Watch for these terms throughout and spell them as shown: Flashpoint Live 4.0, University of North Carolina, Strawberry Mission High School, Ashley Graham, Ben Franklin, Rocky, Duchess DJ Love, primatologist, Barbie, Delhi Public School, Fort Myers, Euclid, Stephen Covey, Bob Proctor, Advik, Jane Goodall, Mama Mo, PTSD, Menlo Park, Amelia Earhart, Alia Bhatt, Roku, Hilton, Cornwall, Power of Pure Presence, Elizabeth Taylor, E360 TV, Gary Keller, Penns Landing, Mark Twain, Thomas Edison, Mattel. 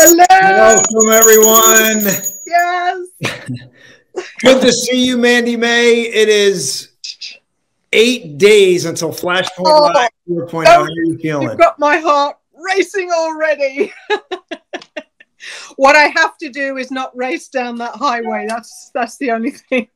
Hello. Welcome, everyone. Yes. Good to see you, Mandy May. It is 8 days until Flashpoint Live 4.0. How are you feeling? You've got my heart racing already. What I have to do is not race down that highway. That's the only thing.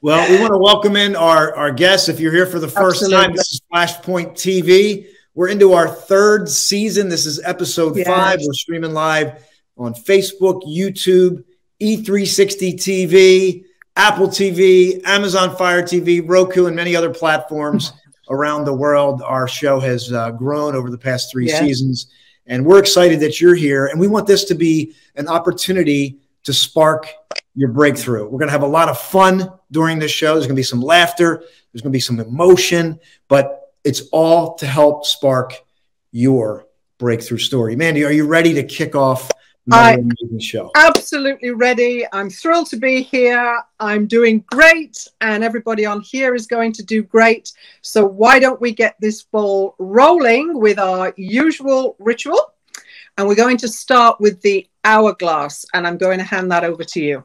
Well, we want to welcome in our guests. If you're here for the first time, this is Flashpoint TV. We're into our third season. This is episode 5. We're streaming live on Facebook, YouTube, E360 TV, Apple TV, Amazon Fire TV, Roku, and many other platforms around the world. Our show has grown over the past three seasons, and we're excited that you're here. And we want this to be an opportunity to spark your breakthrough. We're going to have a lot of fun during this show. There's going to be some laughter. There's going to be some emotion, but it's all to help spark your breakthrough story. Mandy, are you ready to kick off another amazing show? Absolutely ready. I'm thrilled to be here. I'm doing great, and everybody on here is going to do great. So why don't we get this ball rolling with our usual ritual? And we're going to start with the hourglass, and I'm going to hand that over to you.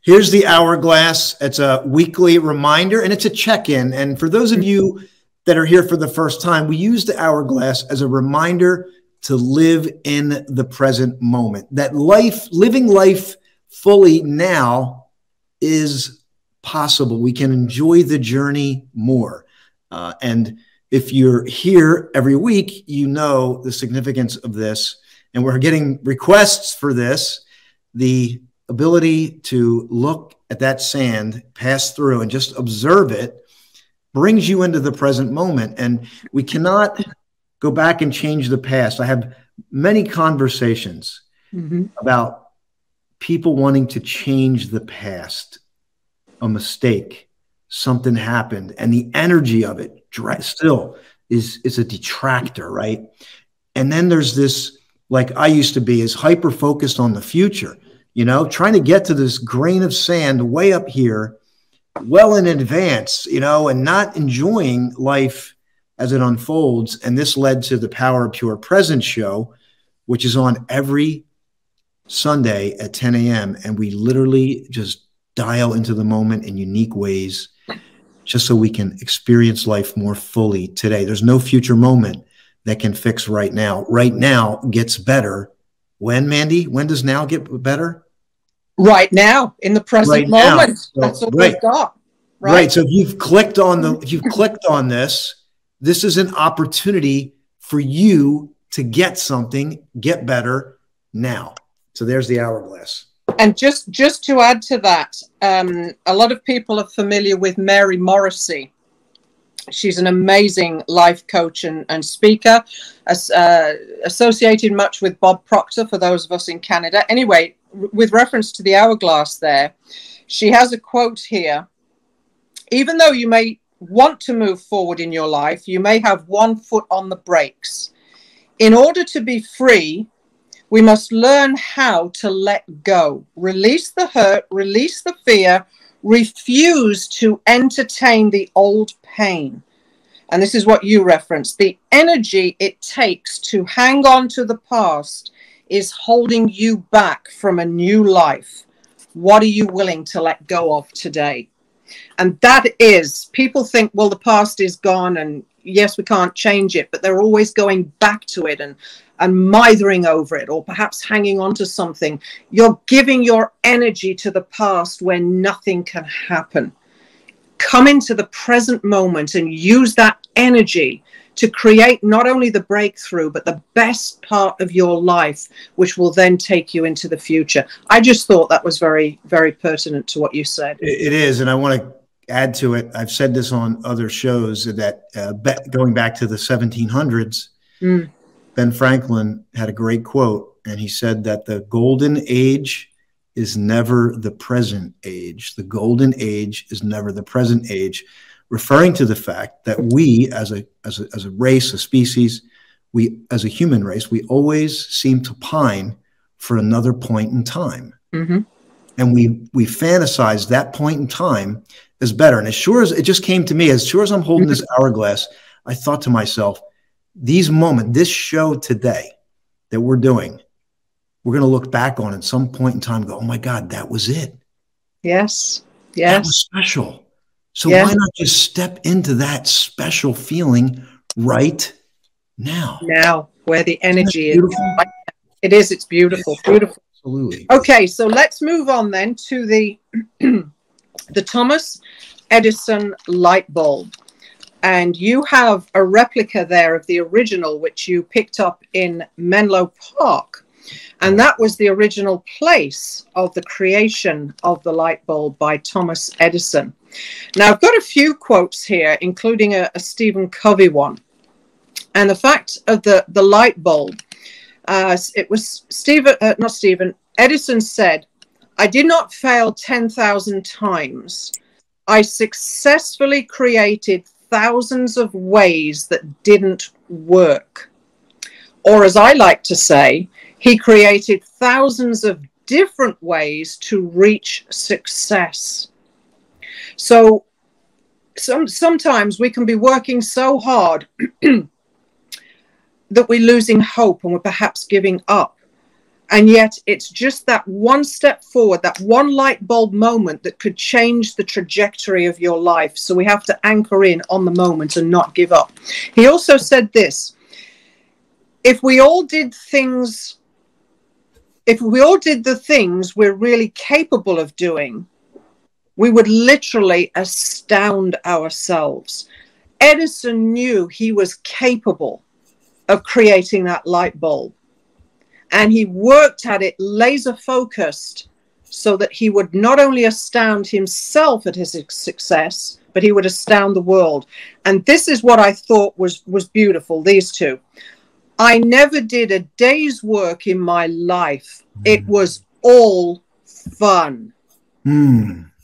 Here's the hourglass. It's a weekly reminder, and it's a check-in. And for those of you that are here for the first time, we use the hourglass as a reminder to live in the present moment. That life, living life fully now, is possible. We can enjoy the journey more. And if you're here every week, you know the significance of this. And we're getting requests for this, the ability to look at that sand, pass through, and just observe it brings you into the present moment. And we cannot go back and change the past. I have many conversations about people wanting to change the past, a mistake, something happened, and the energy of it still is a detractor, right? And then there's this, like I used to be, is hyper-focused on the future, you know, trying to get to this grain of sand way up here, well in advance, you know, and not enjoying life as it unfolds. And this led to the Power of Pure Presence show, which is on every Sunday at 10 a.m. And we literally just dial into the moment in unique ways just so we can experience life more fully today. There's no future moment that can fix right now. Right now gets better. When, Mandy? When does now get better? Right now, in the present moment. So, that's all we've got. Right. So if you've clicked on this, this is an opportunity for you to get something, get better now. So there's the hourglass. And just to add to that, a lot of people are familiar with Mary Morrissey. She's an amazing life coach and speaker, associated much with Bob Proctor, for those of us in Canada. Anyway, with reference to the hourglass there, she has a quote here. Even though you may want to move forward in your life, you may have one foot on the brakes. In order to be free, we must learn how to let go, release the hurt, release the fear, refuse to entertain the old pain. And this is what you referenced. The energy it takes to hang on to the past is holding you back from a new life. What are you willing to let go of today? And that is, people think, well, the past is gone and yes, we can't change it, but they're always going back to it and mithering over it, or perhaps hanging on to something. You're giving your energy to the past where nothing can happen. Come into the present moment and use that energy to create not only the breakthrough, but the best part of your life, which will then take you into the future. I just thought that was very, very pertinent to what you said. It is, and I want to add to it. I've said this on other shows that going back to the 1700s, Ben Franklin had a great quote, and he said that the golden age is never the present age. The golden age is never the present age, referring to the fact that we, as a race, a species, we as a human race, we always seem to pine for another point in time, and we fantasize that point in time as better. And as sure as it just came to me, as sure as I'm holding this hourglass, I thought to myself, this show today that we're doing we're going to look back on at some point in time and go, oh my God, that was it. Yes. Yes. That was special. So yes. Why not just step into that special feeling right now? Now, where the energy is. It is. It's beautiful. Beautiful. Absolutely. Okay. So let's move on then to the Thomas Edison light bulb. And you have a replica there of the original, which you picked up in Menlo Park. And that was the original place of the creation of the light bulb by Thomas Edison. Now, I've got a few quotes here, including a Stephen Covey one. And the fact of the light bulb, it was Edison said, "I did not fail 10,000 times. I successfully created thousands of ways that didn't work." Or as I like to say, he created thousands of different ways to reach success. So sometimes we can be working so hard that we're losing hope and we're perhaps giving up. And yet it's just that one step forward, that one light bulb moment that could change the trajectory of your life. So we have to anchor in on the moment and not give up. He also said this, if we all did the things we're really capable of doing, we would literally astound ourselves. Edison knew he was capable of creating that light bulb. And he worked at it laser focused so that he would not only astound himself at his success, but he would astound the world. And this is what I thought was beautiful, these two. I never did a day's work in my life. It was all fun.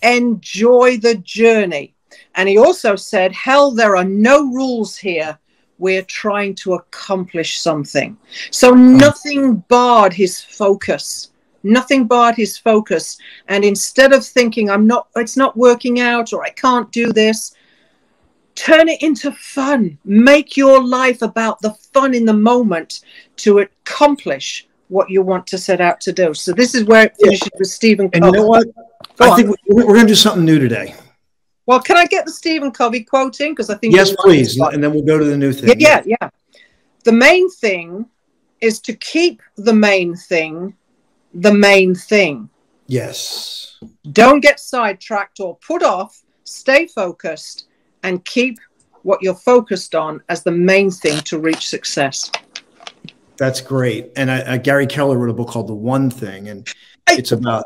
Enjoy the journey. And he also said, hell, there are no rules here. We're trying to accomplish something. So nothing barred his focus. Nothing barred his focus. And instead of thinking, it's not working out, or I can't do this, turn it into fun. Make your life about the fun in the moment to accomplish what you want to set out to do. So this is where it finishes with Stephen Covey. And you know what? I think we're going to do something new today. Well, can I get the Stephen Covey quote in? Because I think yes, please, and then we'll go to the new thing. Yeah. The main thing is to keep the main thing the main thing. Yes. Don't get sidetracked or put off. Stay focused and keep what you're focused on as the main thing to reach success. That's great. And Gary Keller wrote a book called The One Thing, and it's about...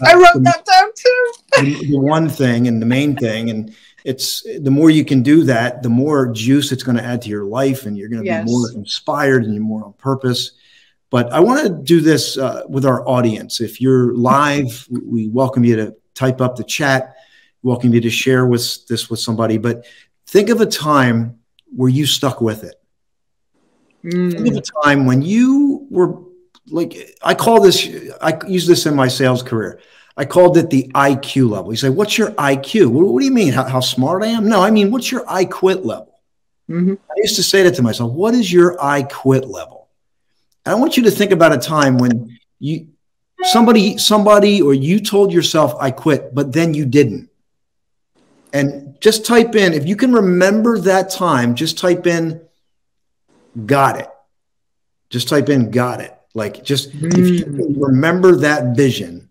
I wrote that down too. The one thing and the main thing. And it's the more you can do that, the more juice it's going to add to your life, and you're going to be more inspired and you're more on purpose. But I want to do this with our audience. If you're live, we welcome you to type up the chat. We welcome you to share this with somebody. But think of a time where you stuck with it. Think of a time when you were... Like I use this in my sales career. I called it the IQ level. You say, what's your IQ? What do you mean? How smart I am? No, I mean, what's your I quit level? I used to say that to myself. What is your I quit level? And I want you to think about a time when you, somebody, or you told yourself I quit, but then you didn't. And just type in, if you can remember that time, just type in, got it. Just type in, got it. Like just if you can remember that vision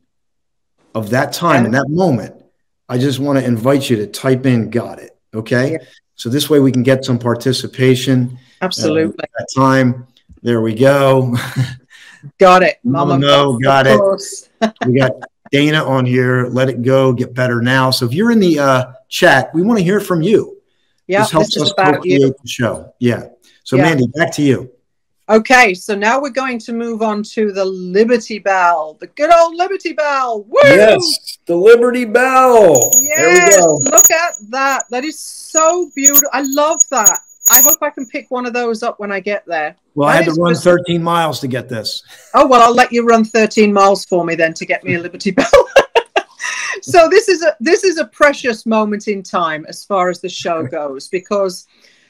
of that time and that moment, I just want to invite you to type in got it. Okay. Yeah. So this way we can get some participation. Absolutely. That time. There we go. Got it. Mama Mo, got it. We got Dana on here. Let it go. Get better now. So if you're in the chat, we want to hear from you. Yeah. This helps us create the show. Yeah. So Mandy, back to you. Okay, so now we're going to move on to the Liberty Bell, the good old Liberty Bell. Woo! Yes, the Liberty Bell. Yes, there we go. Look at that. That is so beautiful. I love that. I hope I can pick one of those up when I get there. Well, I had to run 13 miles to get this. Oh, well, I'll let you run 13 miles for me then to get me a Liberty Bell. So this is a precious moment in time as far as the show goes, because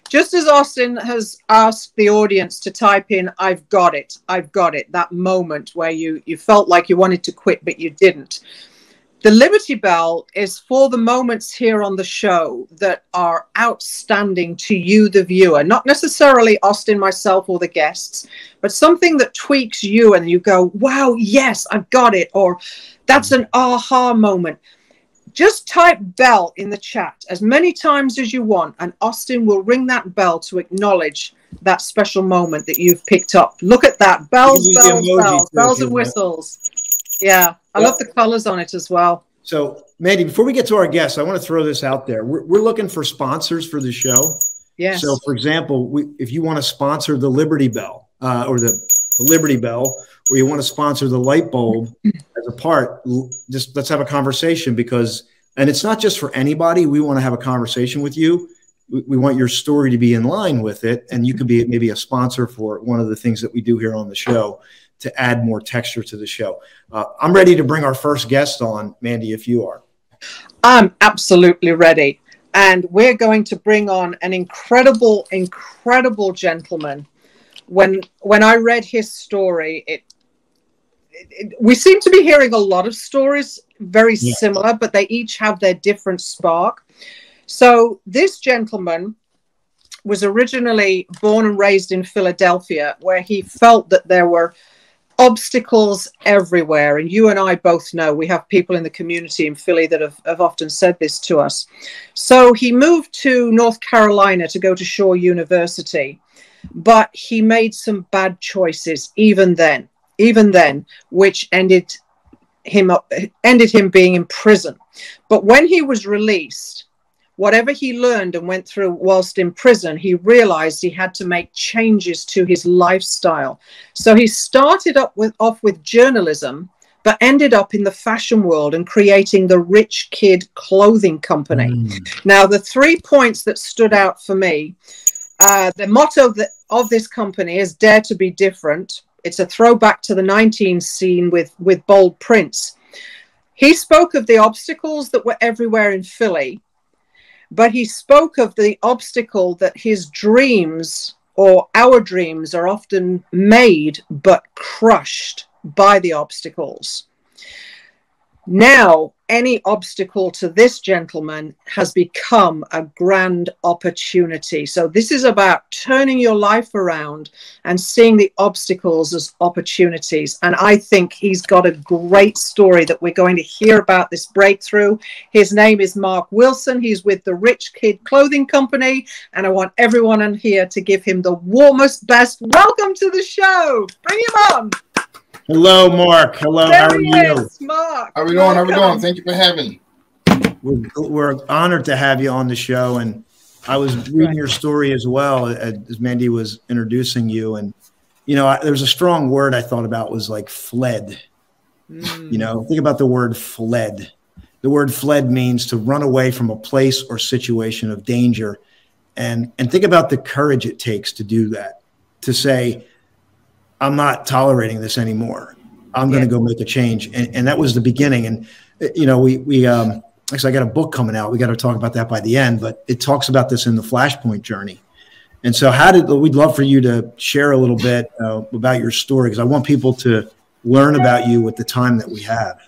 Just as Austin has asked the audience to type in, I've got it, that moment where you felt like you wanted to quit, but you didn't. The Liberty Bell is for the moments here on the show that are outstanding to you, the viewer, not necessarily Austin, myself, or the guests, but something that tweaks you and you go, wow, yes, I've got it, or that's an aha moment. Just type bell in the chat as many times as you want, and Austin will ring that bell to acknowledge that special moment that you've picked up. Look at that. Bells, bells, bells, bells and whistles. Yeah. I love the colors on it as well. So, Mandy, before we get to our guests, I want to throw this out there. We're looking for sponsors for the show. Yes. So, for example, if you want to sponsor the Liberty Bell or the Liberty Bell, or you want to sponsor the light bulb as a part, just let's have a conversation and it's not just for anybody. We want to have a conversation with you. We want your story to be in line with it. And you could be maybe a sponsor for one of the things that we do here on the show to add more texture to the show. I'm ready to bring our first guest on, Mandy, if you are. I'm absolutely ready. And we're going to bring on an incredible, incredible gentleman. When I read his story, we seem to be hearing a lot of stories very similar, but they each have their different spark. So this gentleman was originally born and raised in Philadelphia, where he felt that there were obstacles everywhere. And you and I both know we have people in the community in Philly that have often said this to us. So he moved to North Carolina to go to Shaw University. But he made some bad choices even then, which ended him being in prison. But when he was released, whatever he learned and went through whilst in prison, he realized he had to make changes to his lifestyle. So he started off with journalism, but ended up in the fashion world and creating the Rich Kid Clothing Company. Now, the 3 points that stood out for me. The motto of this company is Dare to be Different. It's a throwback to the 19 scene with bold prints. He spoke of the obstacles that were everywhere in Philly, but he spoke of the obstacle that his dreams or our dreams are often made but crushed by the obstacles. Now, any obstacle to this gentleman has become a grand opportunity. So this is about turning your life around and seeing the obstacles as opportunities. And I think he's got a great story that we're going to hear about this breakthrough. His name is Mark Wilson. He's with the Rich Kid Clothing Company. And I want everyone in here to give him the warmest, best welcome to the show. Bring him on. Hello, Mark. Hello, there how are you? Is, Mark. How are we going? How are we going? Thank you for having me. We're honored to have you on the show. And I was reading your story as well as Mandy was introducing you. And, you know, there's a strong word I thought about was like fled. You know, think about the word fled. The word fled means to run away from a place or situation of danger. And think about the courage it takes to do that, to say, I'm not tolerating this anymore. I'm going to go make a change. And that was the beginning. And, you know, we actually, I got a book coming out. We got to talk about that by the end, but it talks about this in the Flashpoint journey. And so we'd love for you to share a little bit about your story, because I want people to learn about you with the time that we have.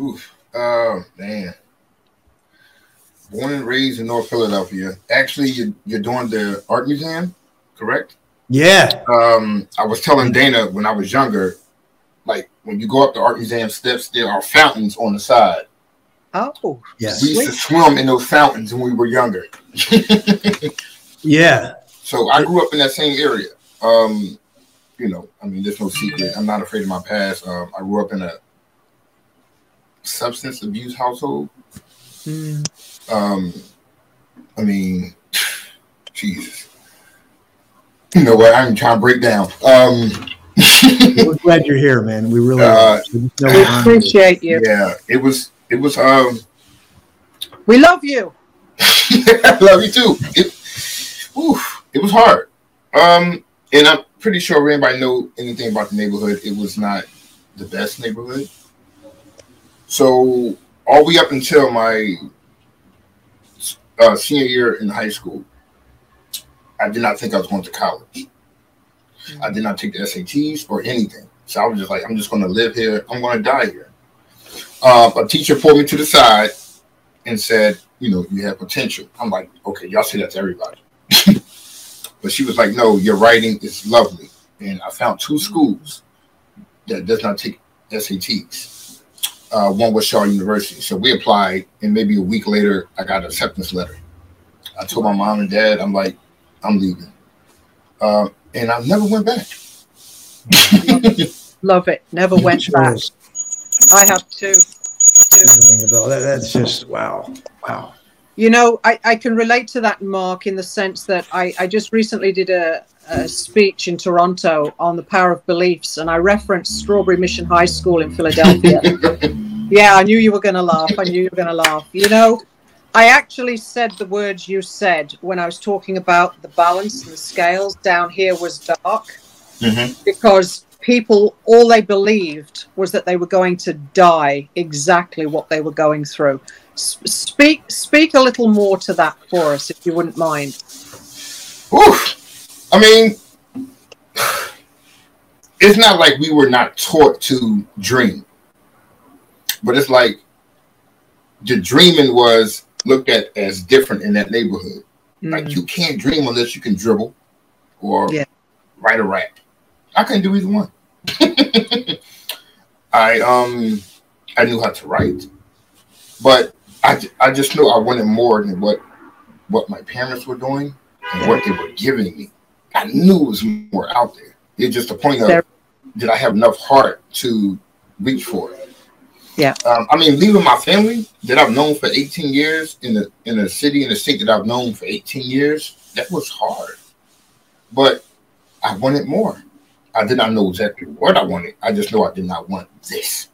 Oof. Oh, man. Born and raised in North Philadelphia. Actually, you're doing the art museum, correct? Yeah. I was telling Dana when I was younger, like when you go up the art museum steps, there are fountains on the side. Oh, yes. We used to swim in those fountains when we were younger. Yeah. So I grew up in that same area. You know, I mean, there's no secret. I'm not afraid of my past. I grew up in a substance abuse household. I mean, Jesus. You know what? I'm trying to break down. We're glad you're here, man. We really appreciate you. Yeah, it was. We love you. I love you too. It was hard. And I'm pretty sure if anybody know anything about the neighborhood, it was not the best neighborhood. So all the way up until my senior year in high school, I did not think I was going to college. Mm-hmm. I did not take the SATs or anything. So I was just like, I'm just going to live here. I'm going to die here. A teacher pulled me to the side and said, you know, you have potential. I'm like, okay, y'all say that to everybody. But she was like, no, your writing is lovely. And I found two schools that does not take SATs. One was Shaw University. So we applied, and maybe a week later, I got an acceptance letter. I told my mom and dad, I'm like, I'm leaving. And I never went back. Love it. Never went back. I have two. That's just, wow. Wow. You know, I can relate to that, Mark, in the sense that I just recently did a speech in Toronto on the power of beliefs, and I referenced Strawberry Mission High School in Philadelphia. Yeah, I knew you were going to laugh. You know, I actually said the words you said when I was talking about the balance and the scales. Down here was dark, mm-hmm. because people, all they believed was that they were going to die exactly what they were going through. Speak a little more to that for us, if you wouldn't mind. Oof. I mean, it's not like we were not taught to dream, but it's like the dreaming was looked at as different in that neighborhood. Mm. Like, you can't dream unless you can dribble or write a rap. I couldn't do either one. I knew how to write, but I just knew I wanted more than what my parents were doing and what they were giving me. I knew it was more out there. It's just the point of, did I have enough heart to reach for it? Yeah. I mean, leaving my family that I've known for 18 years in a city, in a state that I've known for 18 years, that was hard. But I wanted more. I did not know exactly what I wanted. I just know I did not want this.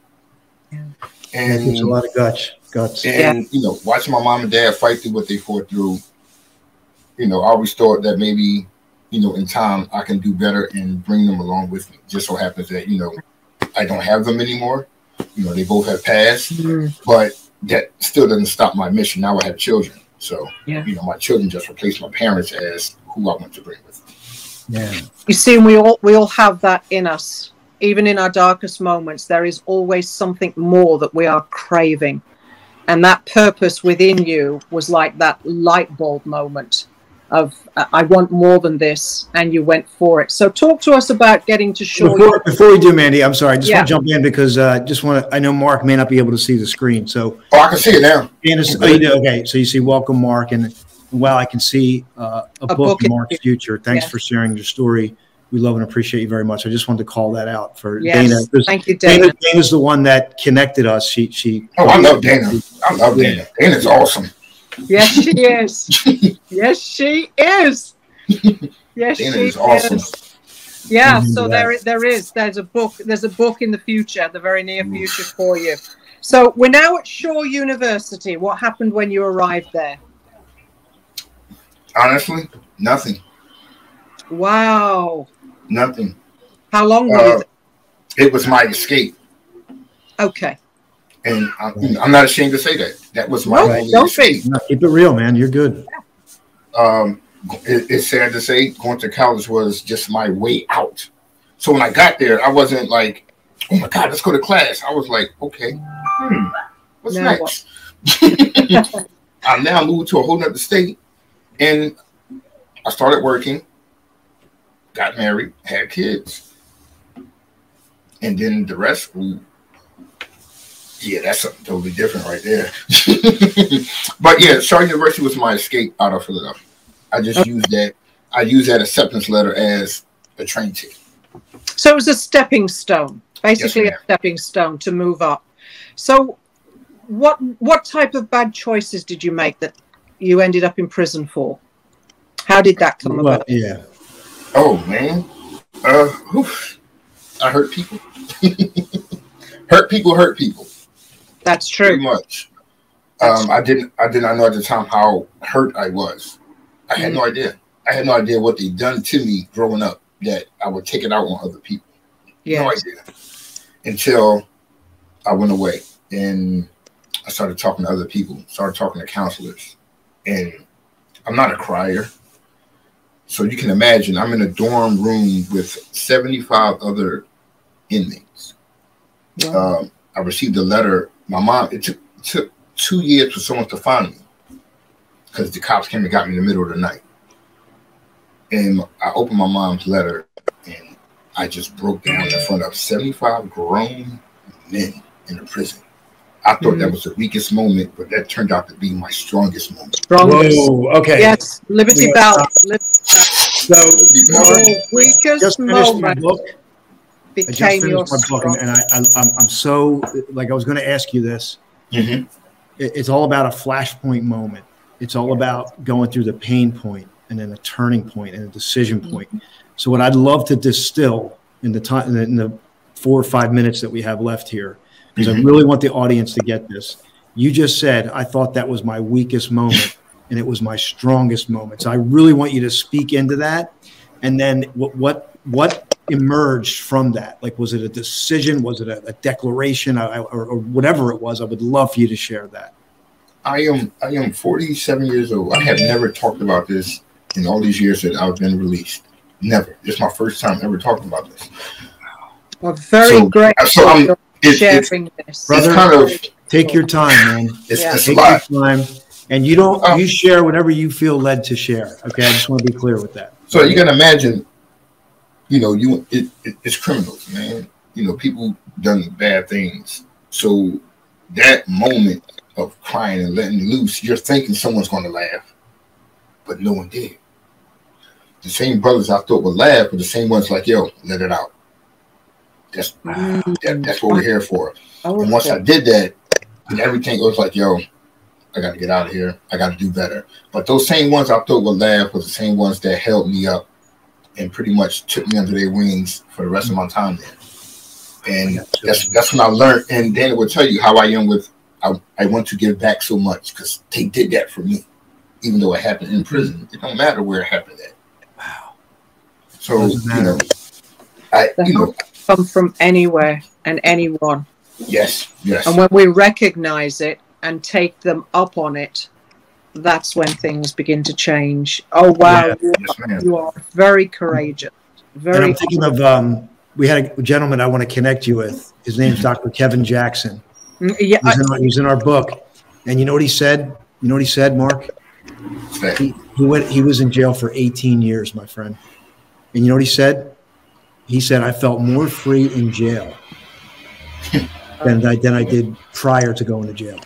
Yeah. And there's a lot of guts. And you know, watching my mom and dad fight through what they fought through, you know, I always thought that maybe, you know, in time I can do better and bring them along with me. Just so happens that, you know, I don't have them anymore. You know, they both have passed, but that still doesn't stop my mission. Now I have children, so you know, my children just replace my parents as who I want to bring with me. Yeah. You see, we all have that in us. Even in our darkest moments, there is always something more that we are craving. And that purpose within you was like that light bulb moment of, I want more than this, and you went for it. So talk to us about getting to Shaw. Before we do, Mandy, I'm sorry, I just want to jump in because I know Mark may not be able to see the screen. So I can see it now. Okay, so you see, welcome, Mark. And while I can see a book in Mark's future, thanks for sharing your story. We love and appreciate you very much. I just wanted to call that out for Dana. Thank you, Dana. Dana's the one that connected us. She. Oh, I love Dana. I love Dana. Dana's awesome. Yes, she is. Yes, she is. Yes, Dana is awesome. Yeah. So there's a book. There's a book in the future, the very near future for you. So we're now at Shaw University. What happened when you arrived there? Honestly, nothing. Wow. Nothing. How long was it? It was my escape. Okay. And I'm not ashamed to say that. That was my escape. No, keep it real, man. You're good. Yeah. It's sad to say, going to college was just my way out. So when I got there, I wasn't like, oh my God, let's go to class. I was like, okay, what's next? What? I now moved to a whole nother state, and I started working. Got married, had kids, and then the rest. That's something totally different right there. But yeah, Shaw University was my escape out of Philadelphia. I just used that. I used that acceptance letter as a train ticket. So it was a stepping stone, basically a stepping stone to move up. So, what type of bad choices did you make that you ended up in prison for? How did that come about? Yeah. Oh man, I hurt people. hurt people. That's true. Pretty much. I did not know at the time how hurt I was. I had no idea. I had no idea what they'd done to me growing up, that I would take it out on other people. Yes. No idea. Until I went away and I started talking to other people, started talking to counselors. And I'm not a crier. So you can imagine I'm in a dorm room with 75 other inmates. Yeah. I received a letter. My mom, it took 2 years for someone to find me because the cops came and got me in the middle of the night. And I opened my mom's letter and I just broke down in front of 75 grown men in the prison. I thought that was the weakest moment, but that turned out to be my strongest moment. Strongest. Whoa, okay. Yes, Liberty Bell. So, the weakest moment became your strongest. And I'm so, like, I was going to ask you this. Mm-hmm. It's all about a flashpoint moment. It's all about going through the pain point and then a turning point and a decision point. Mm-hmm. So what I'd love to distill in the time, in the 4 or 5 minutes that we have left here, because I really want the audience to get this. You just said, I thought that was my weakest moment and it was my strongest moment. So I really want you to speak into that. And then what emerged from that? Like, was it a decision? Was it a declaration or whatever it was? I would love for you to share that. I am 47 years old. I have never talked about this in all these years that I've been released. Never. It's my first time ever talking about this. Well, very grateful. So it's kind of take your time, man. It's a lot. Your time, and you don't you share whatever you feel led to share. Okay, I just want to be clear with that. So you can imagine, you know, it's criminals, man. You know, people done bad things. So that moment of crying and letting loose, you're thinking someone's going to laugh, but no one did. The same brothers I thought would laugh, but the same ones like, yo, let it out. That's what we're here for. And once I did that, and everything was like, yo, I got to get out of here. I got to do better. But those same ones I thought would laugh were the same ones that held me up and pretty much took me under their wings for the rest of my time there. And that's when I learned. And Dana will tell you how I am with, I want to give back so much because they did that for me, even though it happened in prison. It don't matter where it happened at. Wow. So, you know, come from anywhere and anyone. Yes, yes. And when we recognize it and take them up on it, that's when things begin to change. Oh, wow. Yes, you are very courageous. Very. And I'm thinking of, we had a gentleman I want to connect you with. His name's Dr. Kevin Jackson. Yeah, he's in our book. And you know what he said? You know what he said, Mark? He was in jail for 18 years, my friend. And you know what he said? He said, I felt more free in jail than I did prior to going to jail.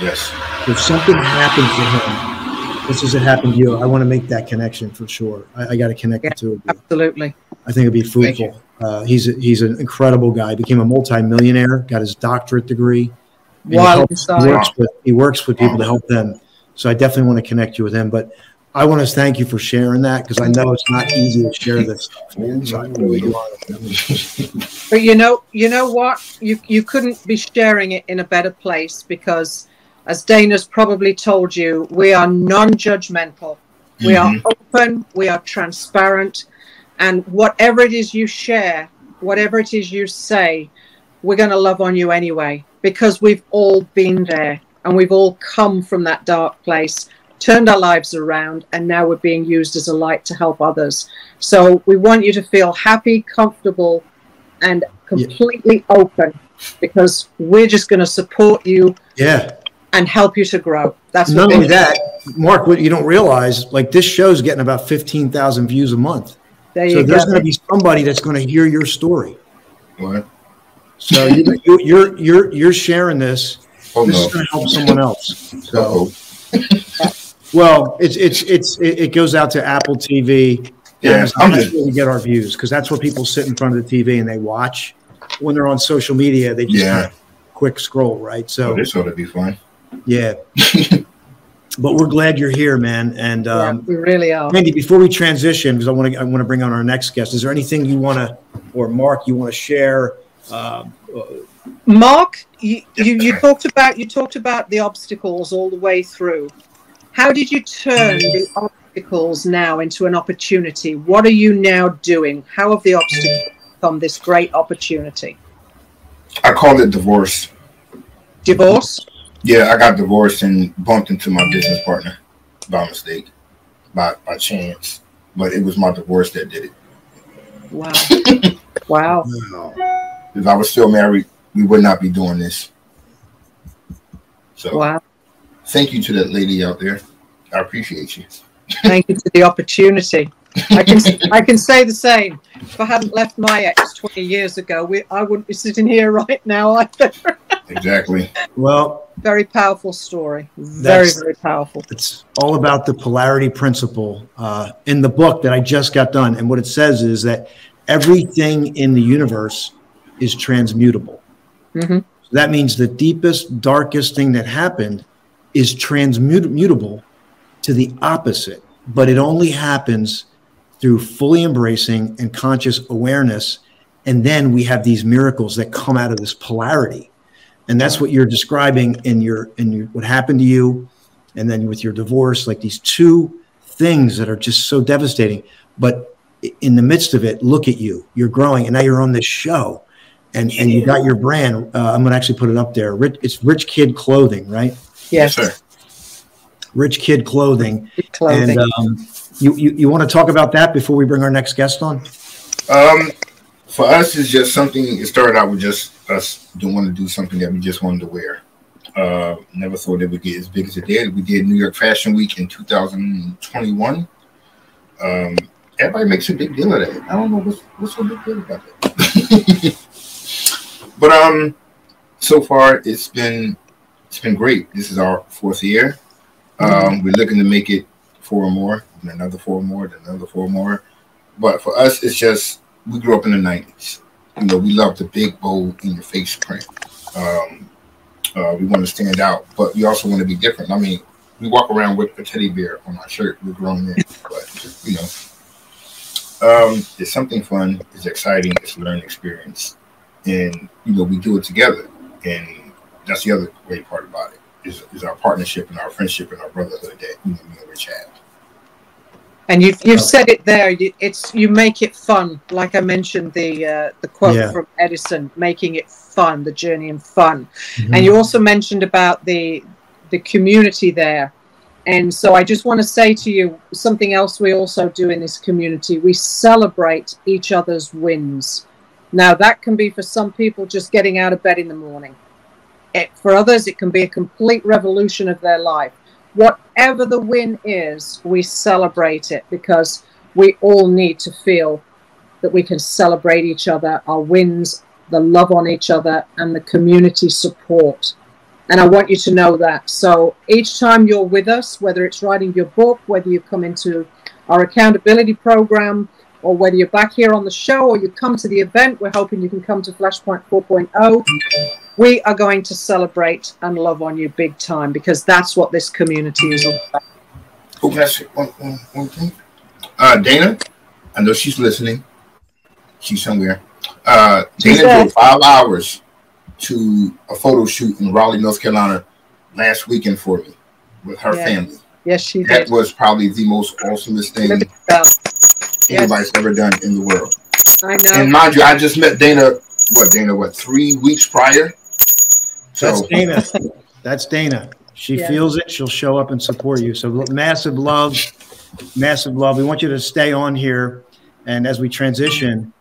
Yes. If something happens to him, just as it happened to you, I want to make that connection for sure. I got to connect the two of you. Absolutely. I think it'd be fruitful. He's an incredible guy. He became a multimillionaire, got his doctorate degree. Wow. He works with people to help them. So I definitely want to connect you with him. But I want to thank you for sharing that because I know it's not easy to share this stuff, man. So I really do. But you know what? You couldn't be sharing it in a better place because, as Dana's probably told you, we are non-judgmental. Mm-hmm. We are open. We are transparent. And whatever it is you share, whatever it is you say, we're going to love on you anyway because we've all been there and we've all come from that dark place, turned our lives around, and now we're being used as a light to help others. So we want you to feel happy, comfortable, and completely open because we're just going to support you and help you to grow. That's not only that, Mark, what you don't realize, like this show's getting about 15,000 views a month. So there's going to be somebody that's going to hear your story. What? So you're sharing this. Oh, this is going to help someone else. So. Well, it goes out to Apple TV. Yeah, that's where we get our views because that's where people sit in front of the TV and they watch. When they're on social media, they just kind of quick scroll, right? So this ought to be fun. Yeah, but we're glad you're here, man, and we really are. Mandy, before we transition, because I want to bring on our next guest. Is there anything you want to, or Mark, you want to share? Mark, you talked about the obstacles all the way through. How did you turn the obstacles now into an opportunity? What are you now doing? How have the obstacles become this great opportunity? I called it divorce. Divorce? Yeah, I got divorced and bumped into my business partner by mistake, by chance. but it was my divorce that did it. Wow. Wow. If I was still married, we would not be doing this. So wow. Thank you to that lady out there. I appreciate you. Thank you for the opportunity. I can say the same. If I hadn't left my ex 20 years ago, I wouldn't be sitting here right now either. Exactly. Well, very powerful story. Very, very powerful. It's all about the polarity principle in the book that I just got done. And what it says is that everything in the universe is transmutable. Mm-hmm. So that means the deepest, darkest thing that happened is transmutable to the opposite, but it only happens through fully embracing and conscious awareness. And then we have these miracles that come out of this polarity. And that's what you're describing in your what happened to you. And then with your divorce, like these two things that are just so devastating, but in the midst of it, look at you, you're growing, and now you're on this show and you got your brand. I'm going to actually put it up there. It's Rich Kid Clothing, right? Yes, sir. Rich Kid Clothing. And you want to talk about that before we bring our next guest on? For us, it's just something. It started out with just us wanting to do something that we just wanted to wear. Never thought it would get as big as it did. We did New York Fashion Week in 2021. Everybody makes a big deal of that. I don't know what's so big deal about that. But so far it's been great. This is our fourth year. We're looking to make it four or more, and another four or more, and another four or more. But for us, it's just, we grew up in the 90s. You know, we love the big, bold, in your face print. We want to stand out, but we also want to be different. I mean, we walk around with a teddy bear on our shirt. We're grown men, but, you know. It's something fun. It's exciting. It's a learning experience. And, you know, we do it together. And that's the other great part about it. Is our partnership and our friendship and our brotherhood that me and Rich have. And you've said it there. You make it fun. Like I mentioned, the quote from Edison, making it fun, the journey and fun. Mm-hmm. And you also mentioned about the community there. And so I just want to say to you something else we also do in this community. We celebrate each other's wins. Now, that can be for some people just getting out of bed in the morning. For others, it can be a complete revolution of their life. Whatever the win is, we celebrate it because we all need to feel that we can celebrate each other, our wins, the love on each other, and the community support. And I want you to know that. So each time you're with us, whether it's writing your book, whether you come into our accountability program, or whether you're back here on the show or you come to the event, we're hoping you can come to Flashpoint 4.0. We are going to celebrate and love on you big time because that's what this community is all about. Oh, can I say one thing? Dana, I know she's listening. She's somewhere. Dana drove 5 hours to a photo shoot in Raleigh, North Carolina last weekend for me with her family. Yes, she did. That was probably the most awesomest thing anybody's ever done in the world. I know. And mind you, I just met Dana 3 weeks prior? So That's Dana. She feels it. She'll show up and support you. So massive love, massive love. We want you to stay on here. And as we transition,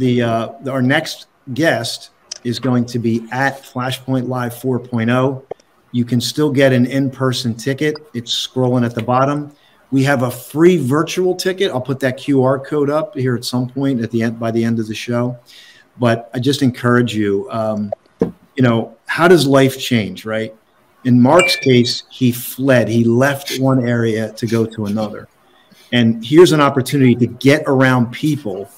our next guest is going to be at Flashpoint Live 4.0. You can still get an in-person ticket. It's scrolling at the bottom. We have a free virtual ticket. I'll put that QR code up here at some point at the end, by the end of the show. But I just encourage you, you know, how does life change, right? In Mark's case, he fled. He left one area to go to another. And here's an opportunity to get around people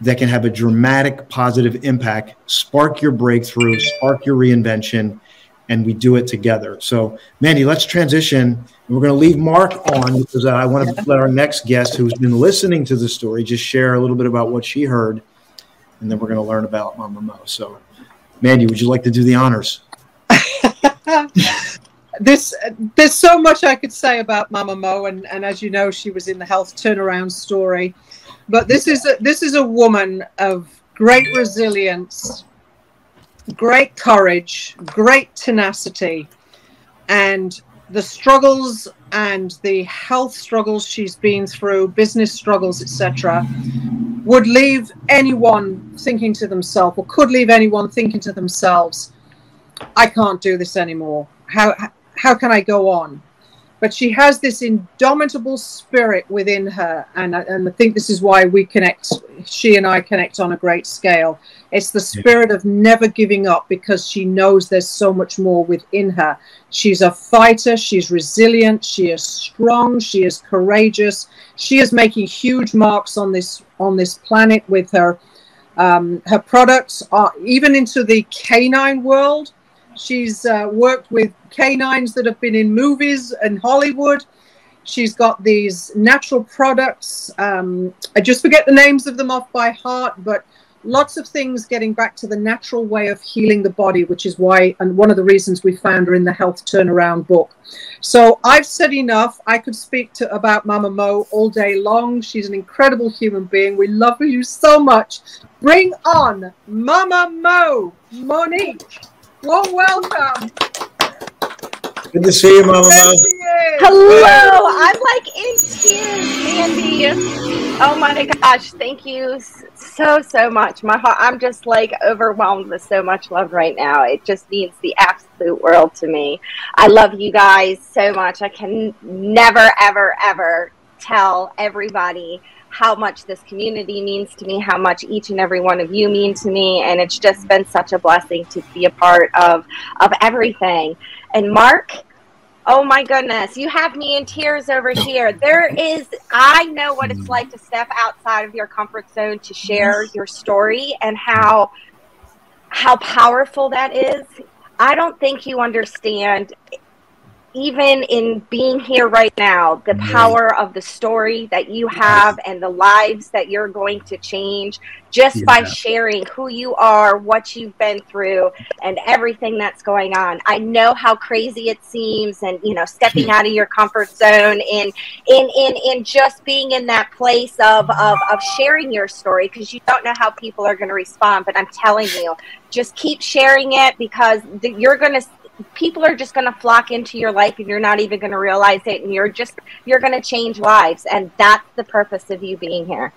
that can have a dramatic positive impact, spark your breakthrough, spark your reinvention, and we do it together. So, Mandy, let's transition. We're going to leave Mark on because I want to let our next guest who's been listening to the story just share a little bit about what she heard. And then we're going to learn about Mama Mo. So, Mandy, would you like to do the honors? There's so much I could say about Mama Mo. And as you know, she was in the health turnaround story. But this is a woman of great resilience, great courage, great tenacity. And the struggles and the health struggles she's been through, business struggles, etc., would leave anyone thinking to themselves, or could leave anyone thinking to themselves, I can't do this anymore. How can I go on? But she has this indomitable spirit within her, and I think this is why we connect, she and I connect on a great scale. It's the spirit of never giving up, because she knows there's so much more within her. She's a fighter, she's resilient, she is strong, she is courageous. She is making huge marks on this planet with her her products, even into the canine world. She's worked with canines that have been in movies and Hollywood. She's got these natural products. I just forget the names of them off by heart, but lots of things getting back to the natural way of healing the body, which is why, and one of the reasons we found her in the Health Turnaround book. So I've said enough. I could speak about Mama Mo all day long. She's an incredible human being. We love you so much. Bring on Mama Mo, Monique. Well, welcome. Good to see you, Mama Mo. Hello. I'm like in tears, Andy. Oh my gosh. Thank you so, so much. My heart, I'm just like overwhelmed with so much love right now. It just means the absolute world to me. I love you guys so much. I can never, ever, ever tell everybody how much this community means to me, how much each and every one of you mean to me, and it's just been such a blessing to be a part of everything. And Mark, oh my goodness, you have me in tears over here. I know what it's like to step outside of your comfort zone to share your story and how powerful that is. I don't think you understand, even in being here right now, the power of the story that you have and the lives that you're going to change just by sharing who you are, what you've been through, and everything that's going on. I know how crazy it seems, and stepping out of your comfort zone and in just being in that place of sharing your story, because you don't know how people are going to respond. But I'm telling you, just keep sharing it, because people are just going to flock into your life, and you're not even going to realize it, and you're going to change lives, and that's the purpose of you being here.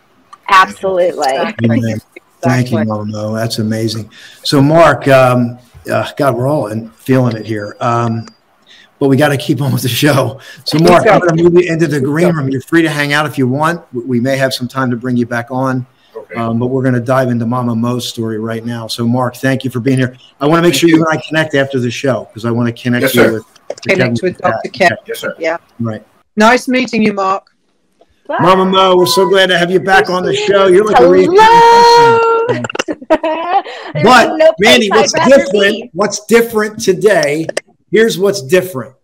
Absolutely. Exactly. Thank you, Mama Mo. That's amazing. So, Mark, God, we're all feeling it here, but we got to keep on with the show. So, Mark, I'm going to move you into the green room. You're free to hang out if you want. We may have some time to bring you back on. But we're going to dive into Mama Mo's story right now. So, Mark, thank you for being here. I want to make sure you and I connect after the show, because I want to connect with Dr. Kevin. Yes, sir. Yeah. Right. Nice meeting you, Mark. Bye. Mama Mo, we're so glad to have you back on the show. You're like a real But, Mandy, what's different today? Here's what's different.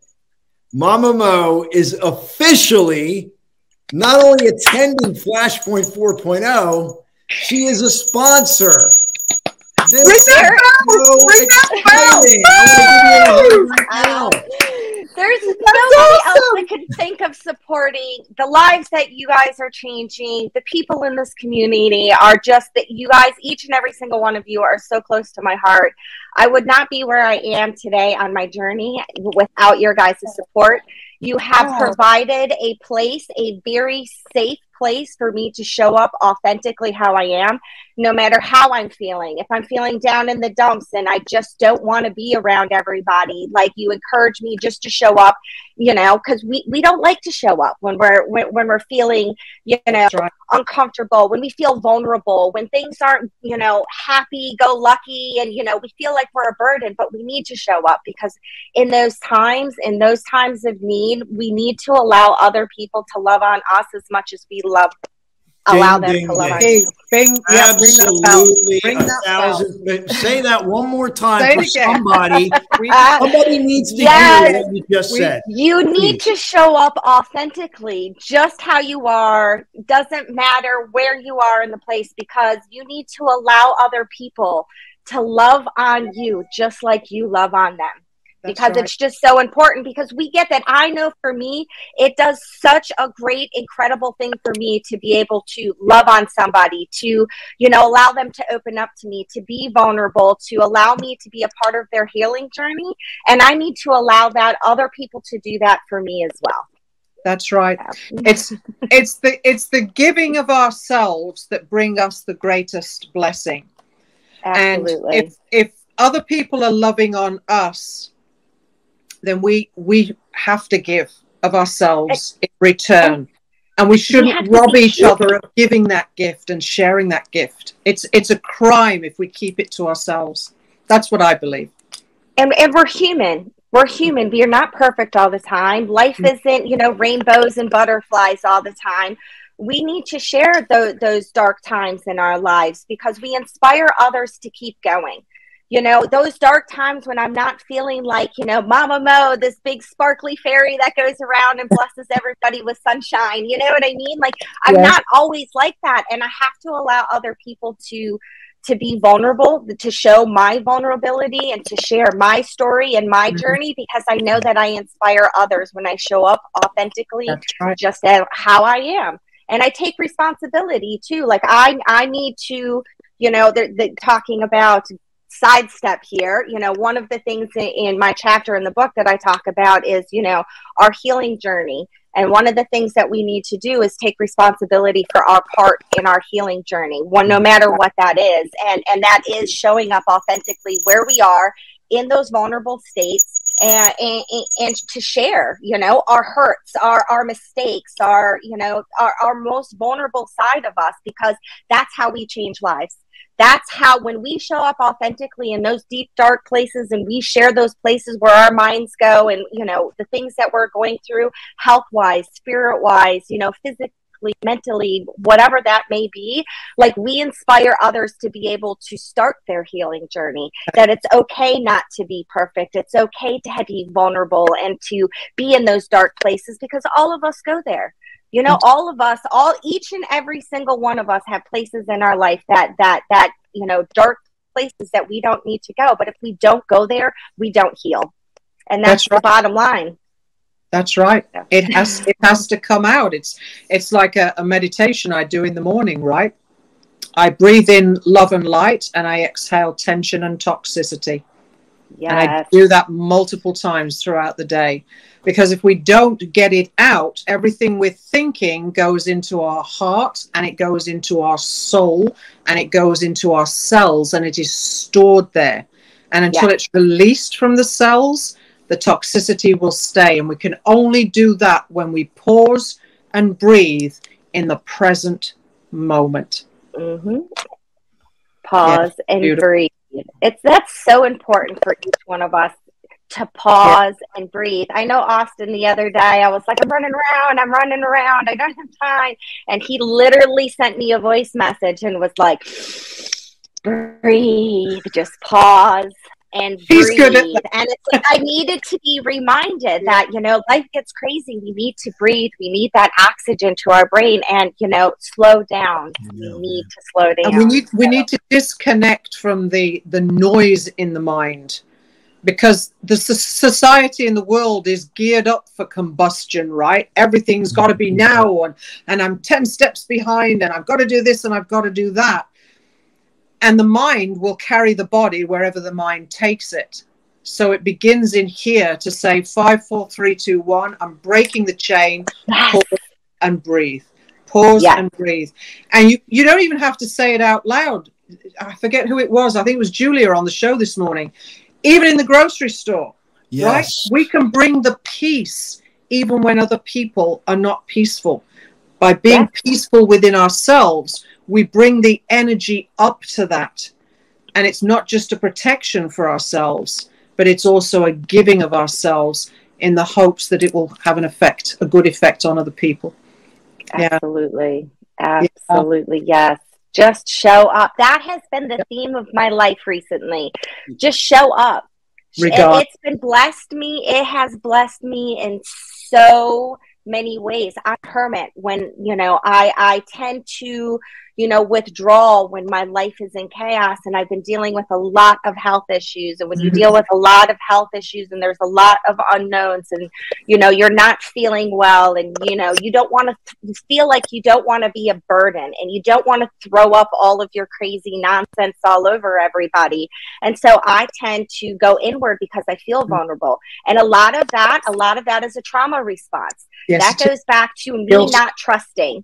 Mama Mo is officially not only attending Flashpoint 4.0, she is a sponsor. There's nobody else we could think of supporting the lives that you guys are changing. The people in this community are just that you guys, each and every single one of you, are so close to my heart. I would not be where I am today on my journey without your guys' support. You have provided a place, a very safe place for me to show up authentically how I am, no matter how I'm feeling. If I'm feeling down in the dumps and I just don't want to be around everybody, like, you encourage me just to show up, because we don't like to show up when we're feeling, uncomfortable, when we feel vulnerable, when things aren't, happy, go lucky. And, we feel like we're a burden, but we need to show up, because in those times of need, we need to allow other people to love on us as much as we love. Allow them to love us. Absolutely. Say that one more time for somebody. Somebody needs to hear what you just said. You need to show up authentically, just how you are. Doesn't matter where you are in the place, because you need to allow other people to love on you just like you love on them. Because it's just so important, because we get that. I know for me, it does such a great, incredible thing for me to be able to love on somebody, to, allow them to open up to me, to be vulnerable, to allow me to be a part of their healing journey. And I need to allow that other people to do that for me as well. That's right. It's the giving of ourselves that bring us the greatest blessing. Absolutely. And if other people are loving on us, then we have to give of ourselves in return. And we shouldn't rob each other of giving that gift and sharing that gift. It's a crime if we keep it to ourselves. That's what I believe. And we're human. We're human. We are not perfect all the time. Life isn't, rainbows and butterflies all the time. We need to share those dark times in our lives because we inspire others to keep going. Those dark times when I'm not feeling like, Mama Mo, this big sparkly fairy that goes around and blesses everybody with sunshine. You know what I mean? Like, I'm not always like that. And I have to allow other people to be vulnerable, to show my vulnerability and to share my story and my journey, because I know that I inspire others when I show up authentically, just how I am. And I take responsibility too. Like I need to, they're talking about sidestep here. One of the things in my chapter in the book that I talk about is, our healing journey. And one of the things that we need to do is take responsibility for our part in our healing journey, no matter what that is. And that is showing up authentically where we are in those vulnerable states and to share, our hurts, our mistakes, our most vulnerable side of us, because that's how we change lives. That's how, when we show up authentically in those deep, dark places and we share those places where our minds go and, the things that we're going through health-wise, spirit-wise, physically, mentally, whatever that may be, like we inspire others to be able to start their healing journey, that it's okay not to be perfect. It's okay to be vulnerable and to be in those dark places because all of us go there. All of us, each and every single one of us have places in our life that dark places that we don't need to go. But if we don't go there, we don't heal. And that's the bottom line. That's right. Yeah. It has to come out. It's like a meditation I do in the morning, right? I breathe in love and light and I exhale tension and toxicity. Yes. And I do that multiple times throughout the day, because if we don't get it out, everything we're thinking goes into our heart and it goes into our soul and it goes into our cells and it is stored there. And until it's released from the cells, the toxicity will stay. And we can only do that when we pause and breathe in the present moment. Mm-hmm. Pause and breathe. That's so important for each one of us to pause and breathe. I know Austin the other day, I was like, I'm running around. I don't have time. And he literally sent me a voice message and was like, breathe, just pause and breathe. He's good at that. And it's like, I needed to be reminded that, life gets crazy. We need to breathe. We need that oxygen to our brain and, slow down. We need to slow down. And we need to disconnect from the noise in the mind, because the society in the world is geared up for combustion, right? Everything's got to be now and I'm 10 steps behind and I've got to do this and I've got to do that. And the mind will carry the body wherever the mind takes it. So it begins in here to say 5, 4, 3, 2, 1. I'm breaking the chain. Pause and breathe. Pause and breathe. And you don't even have to say it out loud. I forget who it was. I think it was Julia on the show this morning. Even in the grocery store, right? We can bring the peace even when other people are not peaceful. By being peaceful within ourselves, we bring the energy up to that. And it's not just a protection for ourselves, but it's also a giving of ourselves in the hopes that it will have an effect, a good effect on other people. Absolutely. Yeah. Absolutely. Yes. Just show up. That has been the theme of my life recently. Just show up. It's been blessed me. It has blessed me in so many ways. I'm a hermit when, I tend to, you know, withdrawal when my life is in chaos. And I've been dealing with a lot of health issues. And when you deal with a lot of health issues and there's a lot of unknowns and, you know, you're not feeling well and, you know, you don't want to, you feel like you don't want to be a burden and you don't want to throw up all of your crazy nonsense all over everybody. And so I tend to go inward because I feel vulnerable. And a lot of that is a trauma response. Yes. That goes back to me not trusting,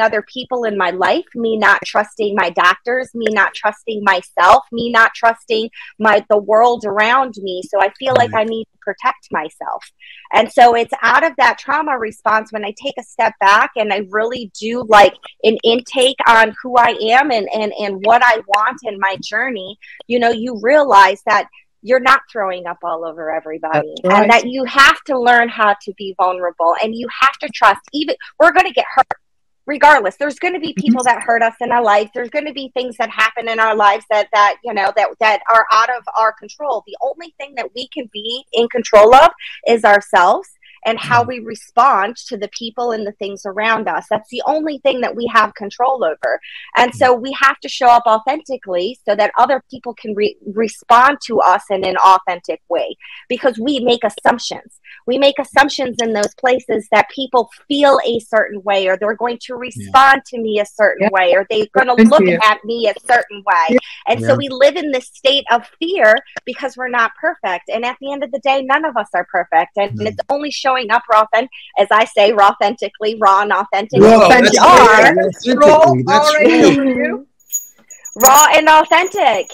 other people in my life, me not trusting my doctors, me not trusting myself, me not trusting the world around me. So I feel like I need to protect myself. And so it's out of that trauma response when I take a step back and I really do like an intake on who I am and what I want in my journey, you know, you realize that you're not throwing up all over everybody. That's right. And that you have to learn how to be vulnerable and you have to trust. Even we're going to get hurt regardless. There's going to be people that hurt us in our life. There's going to be things that happen in our lives that are out of our control. The only thing that we can be in control of is ourselves and how we respond to the people and the things around us. That's the only thing that we have control over. And so we have to show up authentically so that other people can respond to us in an authentic way, because we make assumptions. We make assumptions in those places that people feel a certain way, or they're going to respond to me a certain way, or they're going to look at me a certain way. Yeah. And so we live in this state of fear because we're not perfect. And at the end of the day, none of us are perfect. And it's only showing up raw and authentic,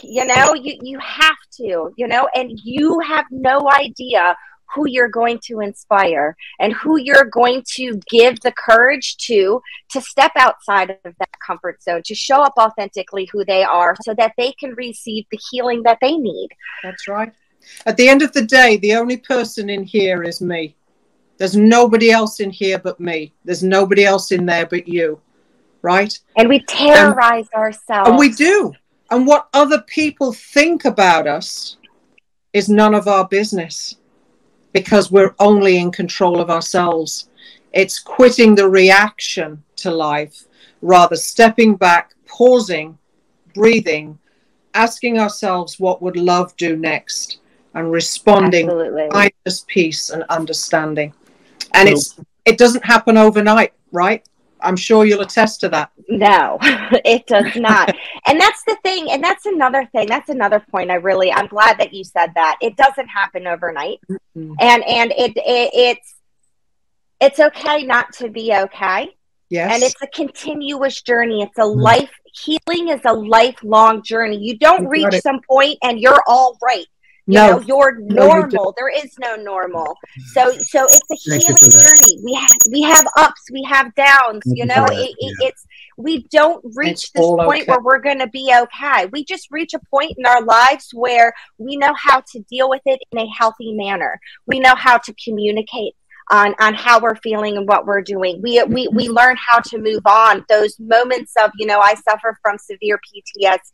you know, you have to, you know, and you have no idea who you're going to inspire and who you're going to give the courage to step outside of that comfort zone, to show up authentically who they are so that they can receive the healing that they need. That's right. At the end of the day, the only person in here is me. There's nobody else in here but me. There's nobody else in there but you, right? And we terrorize ourselves. And we do. And what other people think about us is none of our business, because we're only in control of ourselves. It's quitting the reaction to life, rather stepping back, pausing, breathing, asking ourselves what would love do next, and responding with kindness, peace, and understanding. And it doesn't happen overnight, right? I'm sure you'll attest to that. No, it does not. And that's the thing. And that's another thing. That's another point. I'm glad that you said that. It doesn't happen overnight. Mm-hmm. And it's okay not to be okay. Yes. And it's a continuous journey. It's a life. Healing is a lifelong journey. You don't reach some point and you're all right. You know, you're normal. There is no normal. So it's a healing journey. We have ups, we have downs. You know, we don't reach this point where we're going to be okay. We just reach a point in our lives where we know how to deal with it in a healthy manner. We know how to communicate on how we're feeling and what we're doing. We learn how to move on. Those moments of, you know, I suffer from severe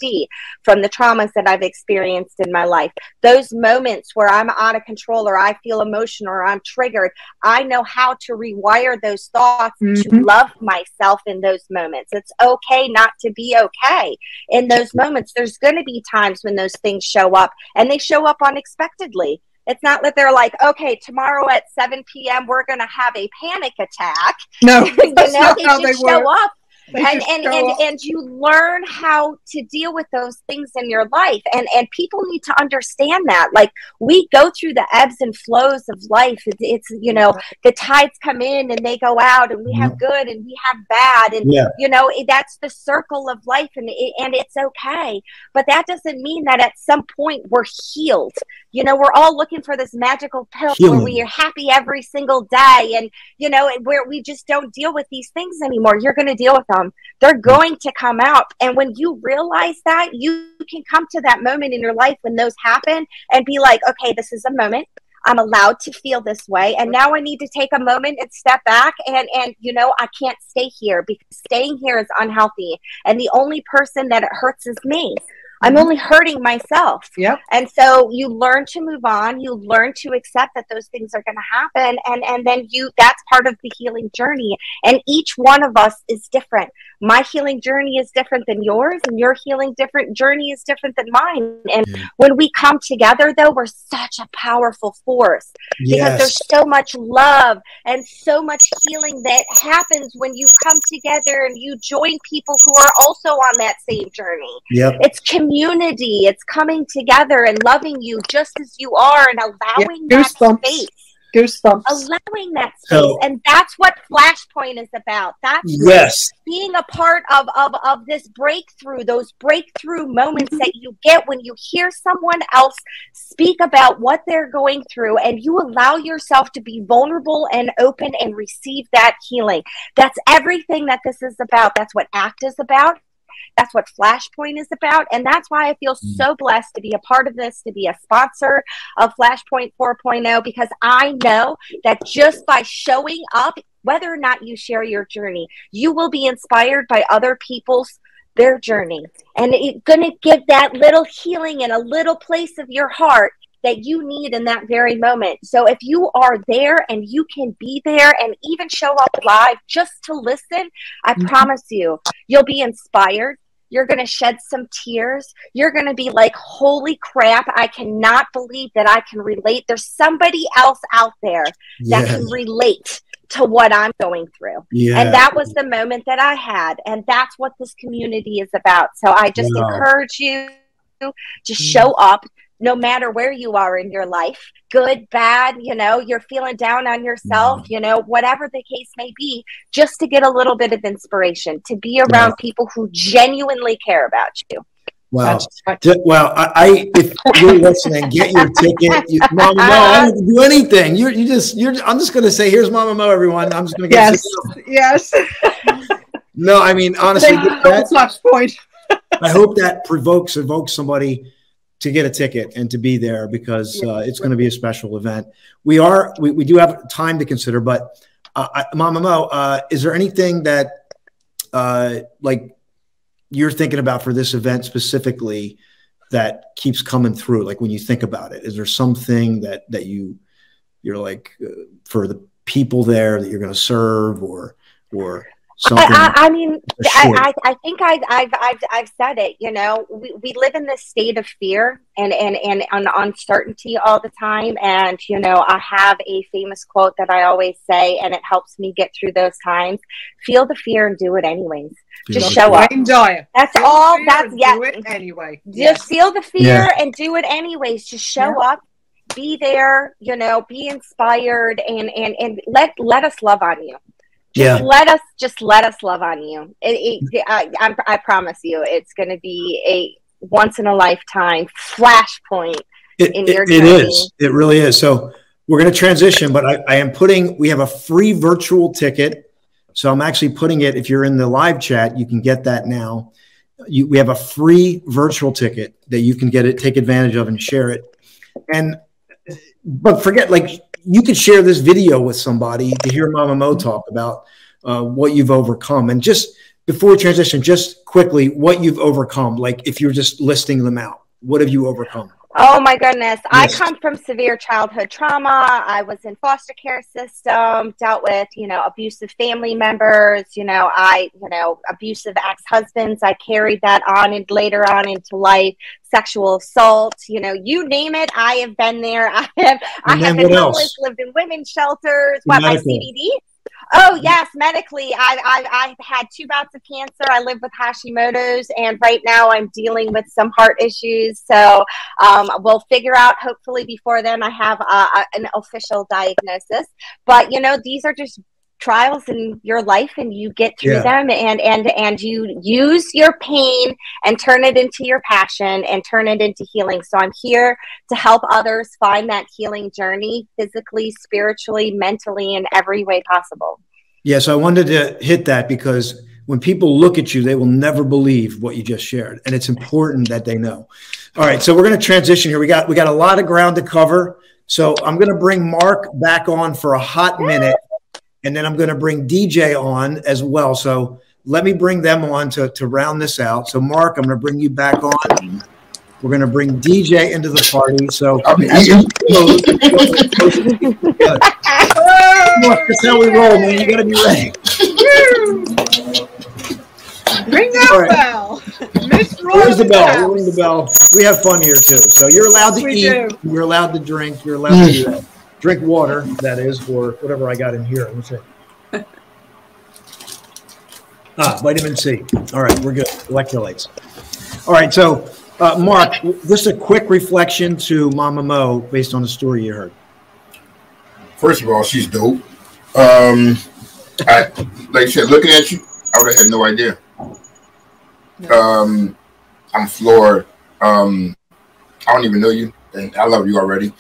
PTSD from the traumas that I've experienced in my life. Those moments where I'm out of control or I feel emotional or I'm triggered, I know how to rewire those thoughts to love myself in those moments. It's okay not to be okay in those moments. There's going to be times when those things show up, and they show up unexpectedly. It's not that they're like, okay, tomorrow at 7 p.m. we're going to have a panic attack. No, that's not how they work. And you learn how to deal with those things in your life. And people need to understand that. Like, we go through the ebbs and flows of life. It's you know, the tides come in and they go out, and we have good and we have bad. And, you know, that's the circle of life, and it's okay. But that doesn't mean that at some point we're healed. You know, we're all looking for this magical pill where we are happy every single day. And, you know, where we just don't deal with these things anymore. You're going to deal with them. They're going to come out. And when you realize that, you can come to that moment in your life when those happen and be like, okay, this is a moment. I'm allowed to feel this way. And now I need to take a moment and step back. And you know, I can't stay here, because staying here is unhealthy. And the only person that it hurts is me. I'm only hurting myself. Yep. And so you learn to move on. You learn to accept that those things are going to happen. And then that's part of the healing journey. And each one of us is different. My healing journey is different than yours, and your healing journey is different than mine. And when we come together, though, we're such a powerful force because there's so much love and so much healing that happens when you come together and you join people who are also on that same journey. Yep. It's community. It's coming together and loving you just as you are and allowing that space. Goosebumps. Allowing that space, and that's what Flashpoint is about. That's being a part of this breakthrough, those breakthrough moments that you get when you hear someone else speak about what they're going through, and you allow yourself to be vulnerable and open and receive that healing. That's everything that this is about. That's what ACT is about. That's what Flashpoint is about. And that's why I feel so blessed to be a part of this, to be a sponsor of Flashpoint 4.0, because I know that just by showing up, whether or not you share your journey, you will be inspired by other people's their journey. And it's going to give that little healing and a little place of your heart that you need in that very moment. So if you are there and you can be there and even show up live just to listen, I promise you'll be inspired. You're going to shed some tears. You're going to be like, holy crap, I cannot believe that I can relate. There's somebody else out there that can relate to what I'm going through. Yeah. And that was the moment that I had. And that's what this community is about. So I just encourage you to show up. No matter where you are in your life, good, bad, you're feeling down on yourself, whatever the case may be, just to get a little bit of inspiration, to be around people who genuinely care about you. Wow. Well, if you're listening, get your ticket. Mama Mo, I don't do anything. I'm just going to say, here's Mama Mo, everyone. I'm just going to get it. Yes. No, I mean, honestly, Flashpoint. I hope that evokes somebody to get a ticket and to be there, because it's going to be a special event. We do have time to consider, but Mama Mo, is there anything that you're thinking about for this event specifically that keeps coming through? Like when you think about it, is there something that you're like for the people there that you're going to serve or something? I mean, I think I've said it, we live in this state of fear and uncertainty all the time. And, I have a famous quote that I always say, and it helps me get through those times. Feel the fear and do it anyways. Just show up. That's all. That's do it anyway. Just feel the fear and do it anyways. Just show up. Be there, be inspired and let us love on you. Let us love on you. I promise you, it's going to be a once in a lifetime flashpoint in your journey. It is. It really is. So we're going to transition, but we have a free virtual ticket. So I'm actually putting it, if you're in the live chat, you can get that now. We have a free virtual ticket that you can get it, take advantage of and share it. But forget you could share this video with somebody to hear Mama Mo talk about what you've overcome. And just before we transition, just quickly, what you've overcome, like if you're just listing them out, what have you overcome? Oh, my goodness. Yes. I come from severe childhood trauma. I was in foster care system, dealt with, abusive family members, abusive ex-husbands. I carried that on and later on into life. Sexual assault, you name it. I have been there. I have been homeless, lived in women's shelters. What, my CBD? Oh, yes, medically. I've had 2 bouts of cancer. I live with Hashimoto's, and right now I'm dealing with some heart issues. So we'll figure out, hopefully before then, I have an official diagnosis. But, these are just trials in your life, and you get through them and you use your pain and turn it into your passion and turn it into healing. So I'm here to help others find that healing journey physically, spiritually, mentally, in every way possible. Yes. I wanted to hit that because when people look at you, they will never believe what you just shared. And it's important that they know. All right. So we're going to transition here. We got a lot of ground to cover. So I'm going to bring Mark back on for a hot minute. And then I'm going to bring DJ on as well. So let me bring them on to round this out. So, Mark, I'm going to bring you back on. We're going to bring DJ into the party. So, that's how we roll, man. You got to be ready. Ring that bell. Ring the bell. Ring the bell. We have fun here, too. So, you're allowed to eat. You're allowed to drink. You're allowed to drink water, that is, or whatever I got in here. Let me see. Vitamin C. All right, we're good. Electrolytes. All right, so Mark, just a quick reflection to Mama Mo based on the story you heard. First of all, she's dope. Like I said, looking at you, I would have had no idea. I'm floored. I don't even know you, and I love you already.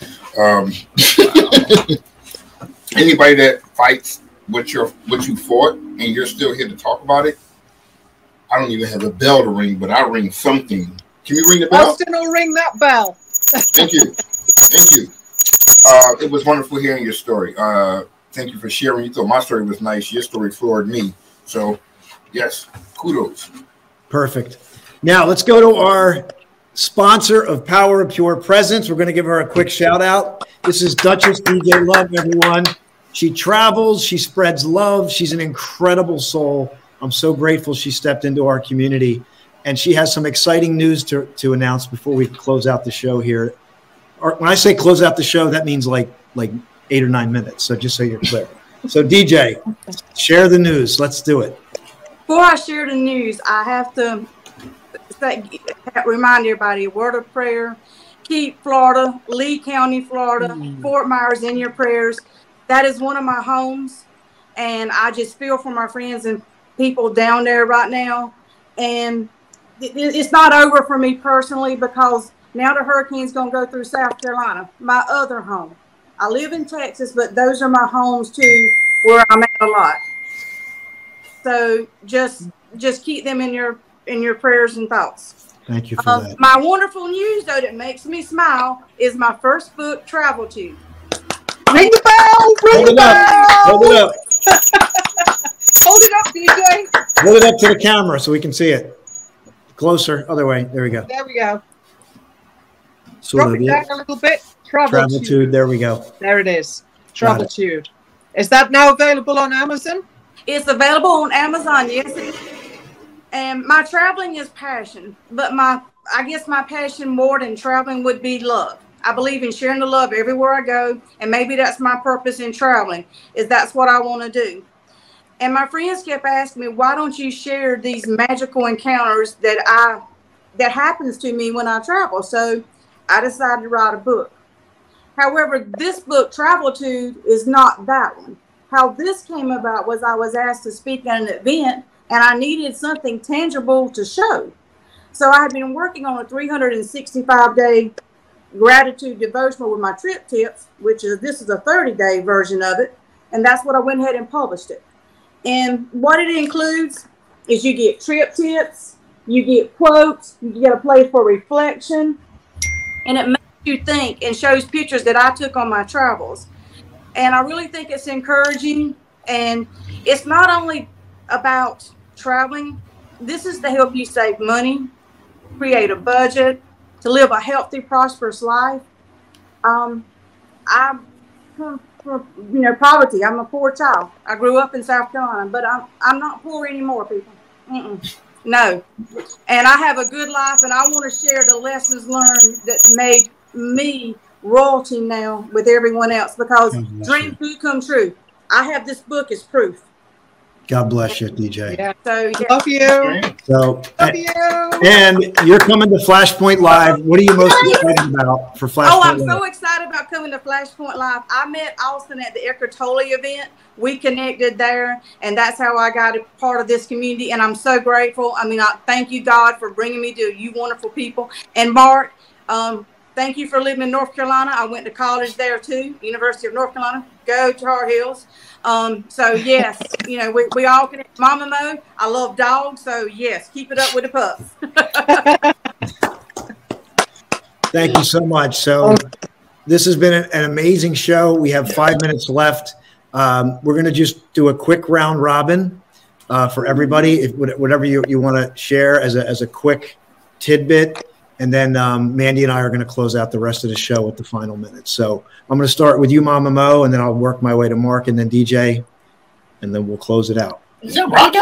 Anybody that fights what you fought, and you're still here to talk about it. I don't even have a bell to ring, but I'll ring something. Can you ring the bell? Austin will ring that bell. Thank you. Thank you. It was wonderful hearing your story. Thank you for sharing. You thought my story was nice. Your story floored me. So, yes, kudos. Perfect. Now, let's go to our sponsor of Power of Pure Presence. We're going to give her a quick shout out. This is Duchess DJ Love, everyone. She travels, she spreads love. She's an incredible soul. I'm so grateful she stepped into our community. And she has some exciting news to announce before we close out the show here. Or when I say close out the show, that means like 8 or 9 minutes. So just so you're clear. So DJ, share the news. Let's do it. Before I share the news, I have to remind everybody, a word of prayer. Keep Florida, Lee County, Florida, Fort Myers in your prayers. That is one of my homes, and I just feel for my friends and people down there right now. And it's not over for me personally because now the hurricane's going to go through South Carolina, my other home. I live in Texas, but those are my homes, too, where I'm at a lot. So just keep them in your prayers and thoughts. Thank you for that. My wonderful news, though, that makes me smile is my first book, Travelitude. Ring the bell! Ring the bell! Hold it up! Hold it up, DJ! Hold it up to the camera so we can see it. Closer, other way. There we go. There we go. Drop it down a little bit. Travelitude. There we go. There it is. Travelitude. Is that now available on Amazon? It's available on Amazon, yes. It is. And my traveling is passion, but I guess my passion more than traveling would be love. I believe in sharing the love everywhere I go, and maybe that's my purpose in traveling, is that's what I want to do. And my friends kept asking me, why don't you share these magical encounters that happens to me when I travel? So I decided to write a book. However, this book, Travelitude, is not that one. How this came about was I was asked to speak at an event, and I needed something tangible to show. So I had been working on a 365-day gratitude devotional with my trip tips, which is a 30-day version of it, and that's what I went ahead and published it. And what it includes is you get trip tips, you get quotes, you get a place for reflection, and it makes you think and shows pictures that I took on my travels. And I really think it's encouraging, and it's not only about traveling. This is to help you save money, create a budget, to live a healthy, prosperous life. I come from, poverty. I'm a poor child. I grew up in South Carolina, but I'm not poor anymore, people. No. And I have a good life, and I want to share the lessons learned that made me royalty now with everyone else, because dreams do come true. I have this book as proof. God bless you, DJ. Yeah, love you. Love you. And you're coming to Flashpoint Live. What are you most excited about for Flashpoint Live? Oh, I'm so excited about coming to Flashpoint Live. I met Austin at the Eckhart Tolle event. We connected there, and that's how I got a part of this community, and I'm so grateful. I thank you, God, for bringing me to you wonderful people. And, Mark, thank you for living in North Carolina. I went to college there, too, University of North Carolina. Go Tar Heels. So, yes, we all can. Mama Mo, I love dogs. So, yes, keep it up with the pups. Thank you so much. So this has been an amazing show. We have 5 minutes left. We're going to just do a quick round robin. for everybody. If, whatever you want to share as a quick tidbit. And then Mandy and I are going to close out the rest of the show with the final minutes. So I'm going to start with you, Mama Mo, and then I'll work my way to Mark and then DJ, and then we'll close it out. Is that Rocky?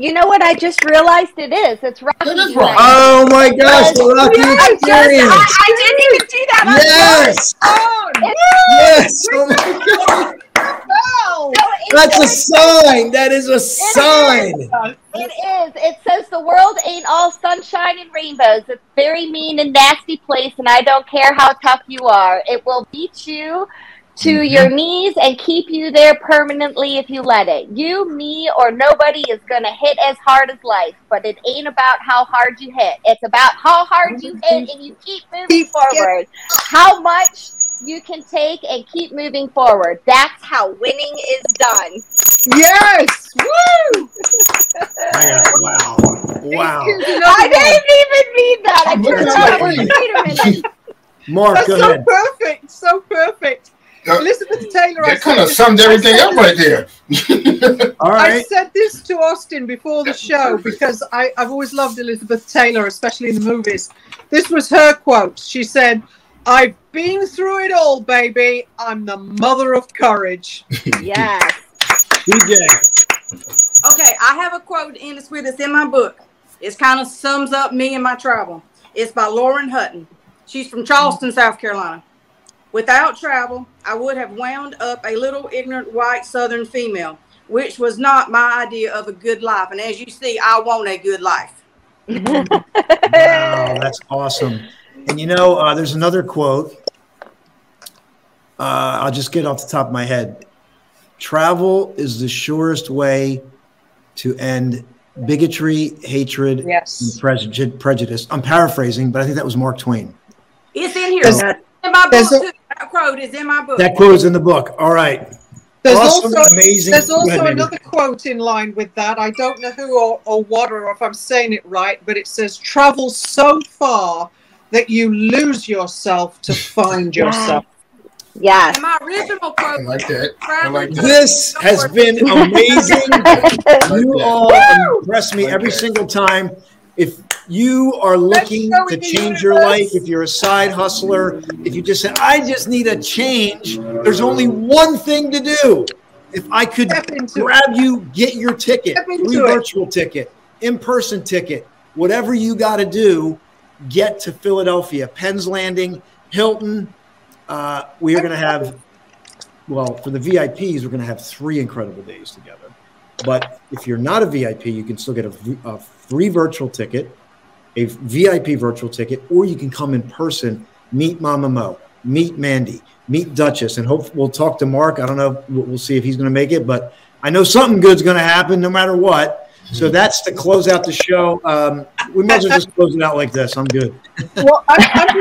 You know what I just realized it is. It's Rocky. It is Rocky. Oh my gosh, the Rocky experience. I didn't even do that. Yes. Oh, yes. Oh my God. No. That's a sign. That is a sign. It is. It says the world ain't all sunshine and rainbows. It's a very mean and nasty place, and I don't care how tough you are. It will beat you to your knees and keep you there permanently if you let it. You, me, or nobody is going to hit as hard as life, but it ain't about how hard you hit. It's about how hard you hit and you keep moving forward. How much you can take and keep moving forward. That's how winning is done. Yes! Woo! Wow. Wow. I didn't even need that. I turned out. Wait a minute. Mark, that's so ahead. Perfect. So perfect. Elizabeth Taylor. That kind of summed everything up right there. All right. I said this to Austin before the show because I've always loved Elizabeth Taylor, especially in the movies. This was her quote. She said, "I've been through it all, baby. I'm the mother of courage." Yes. DJ. Okay, I have a quote in the script that's in my book. It kind of sums up me and my travel. It's by Lauren Hutton. She's from Charleston, South Carolina. "Without travel, I would have wound up a little ignorant white Southern female, which was not my idea of a good life. And as you see, I want a good life." Wow, that's awesome. And you know, there's another quote. I'll just get off the top of my head. "Travel is the surest way to end bigotry, hatred, and prejudice." I'm paraphrasing, but I think that was Mark Twain. It's in here. So, in my book, that quote is in my book. That quote is in the book. All right. There's awesome, also amazing. There's also another quote in line with that. I don't know who or what or if I'm saying it right, but it says, "Travel so far that you lose yourself to find yourself." Yeah. And my original quote. I like that. I like that. This has been amazing. You all impress me every single time. If you are looking to change your life, if you're a side hustler, if you just say, "I just need a change," there's only one thing to do. If I could grab you, get your ticket, virtual ticket, in-person ticket, whatever you got to do, get to Philadelphia, Penns Landing, Hilton. We are going to have, well, for the VIPs, we're going to have 3 incredible days together. But if you're not a VIP, you can still get a free virtual ticket, a VIP virtual ticket, or you can come in person, meet Mama Mo, meet Mandy, meet Duchess, and hope we'll talk to Mark. I don't know. We'll see if he's going to make it, but I know something good's going to happen no matter what. So that's to close out the show. We might as well just close it out like this. I'm good. Well, I'm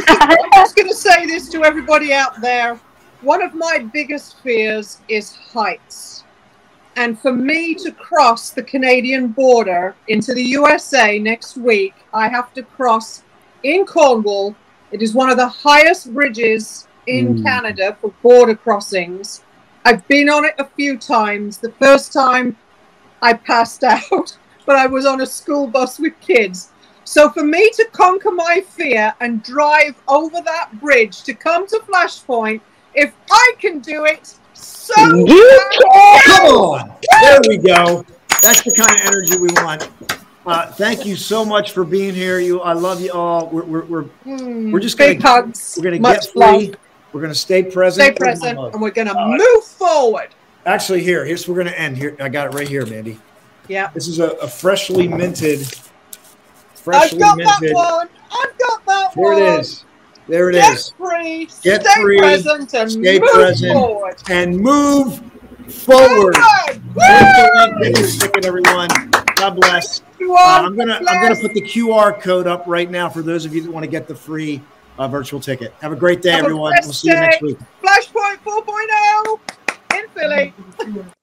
just going to say this to everybody out there. One of my biggest fears is heights. And for me to cross the Canadian border into the USA next week, I have to cross in Cornwall. It is one of the highest bridges in Canada for border crossings. I've been on it a few times. The first time, I passed out, but I was on a school bus with kids. So for me to conquer my fear and drive over that bridge to come to Flashpoint, if I can do it, so you can. Come on. There we go. That's the kind of energy we want. Thank you so much for being here. I love you all. We're just going to get free. We're going to stay present. Stay present, and we're going to move forward. Actually, here's we're gonna end here. I got it right here, Mandy. Yeah. This is a freshly minted. I've got that one. Here it is. There it is. Get free. Stay present, move forward. And move forward. Thank you, everyone. God bless. I'm gonna put the QR code up right now for those of you that want to get the free virtual ticket. Have a great day, everyone. We'll see you next week. Flashpoint 4.0. Philly.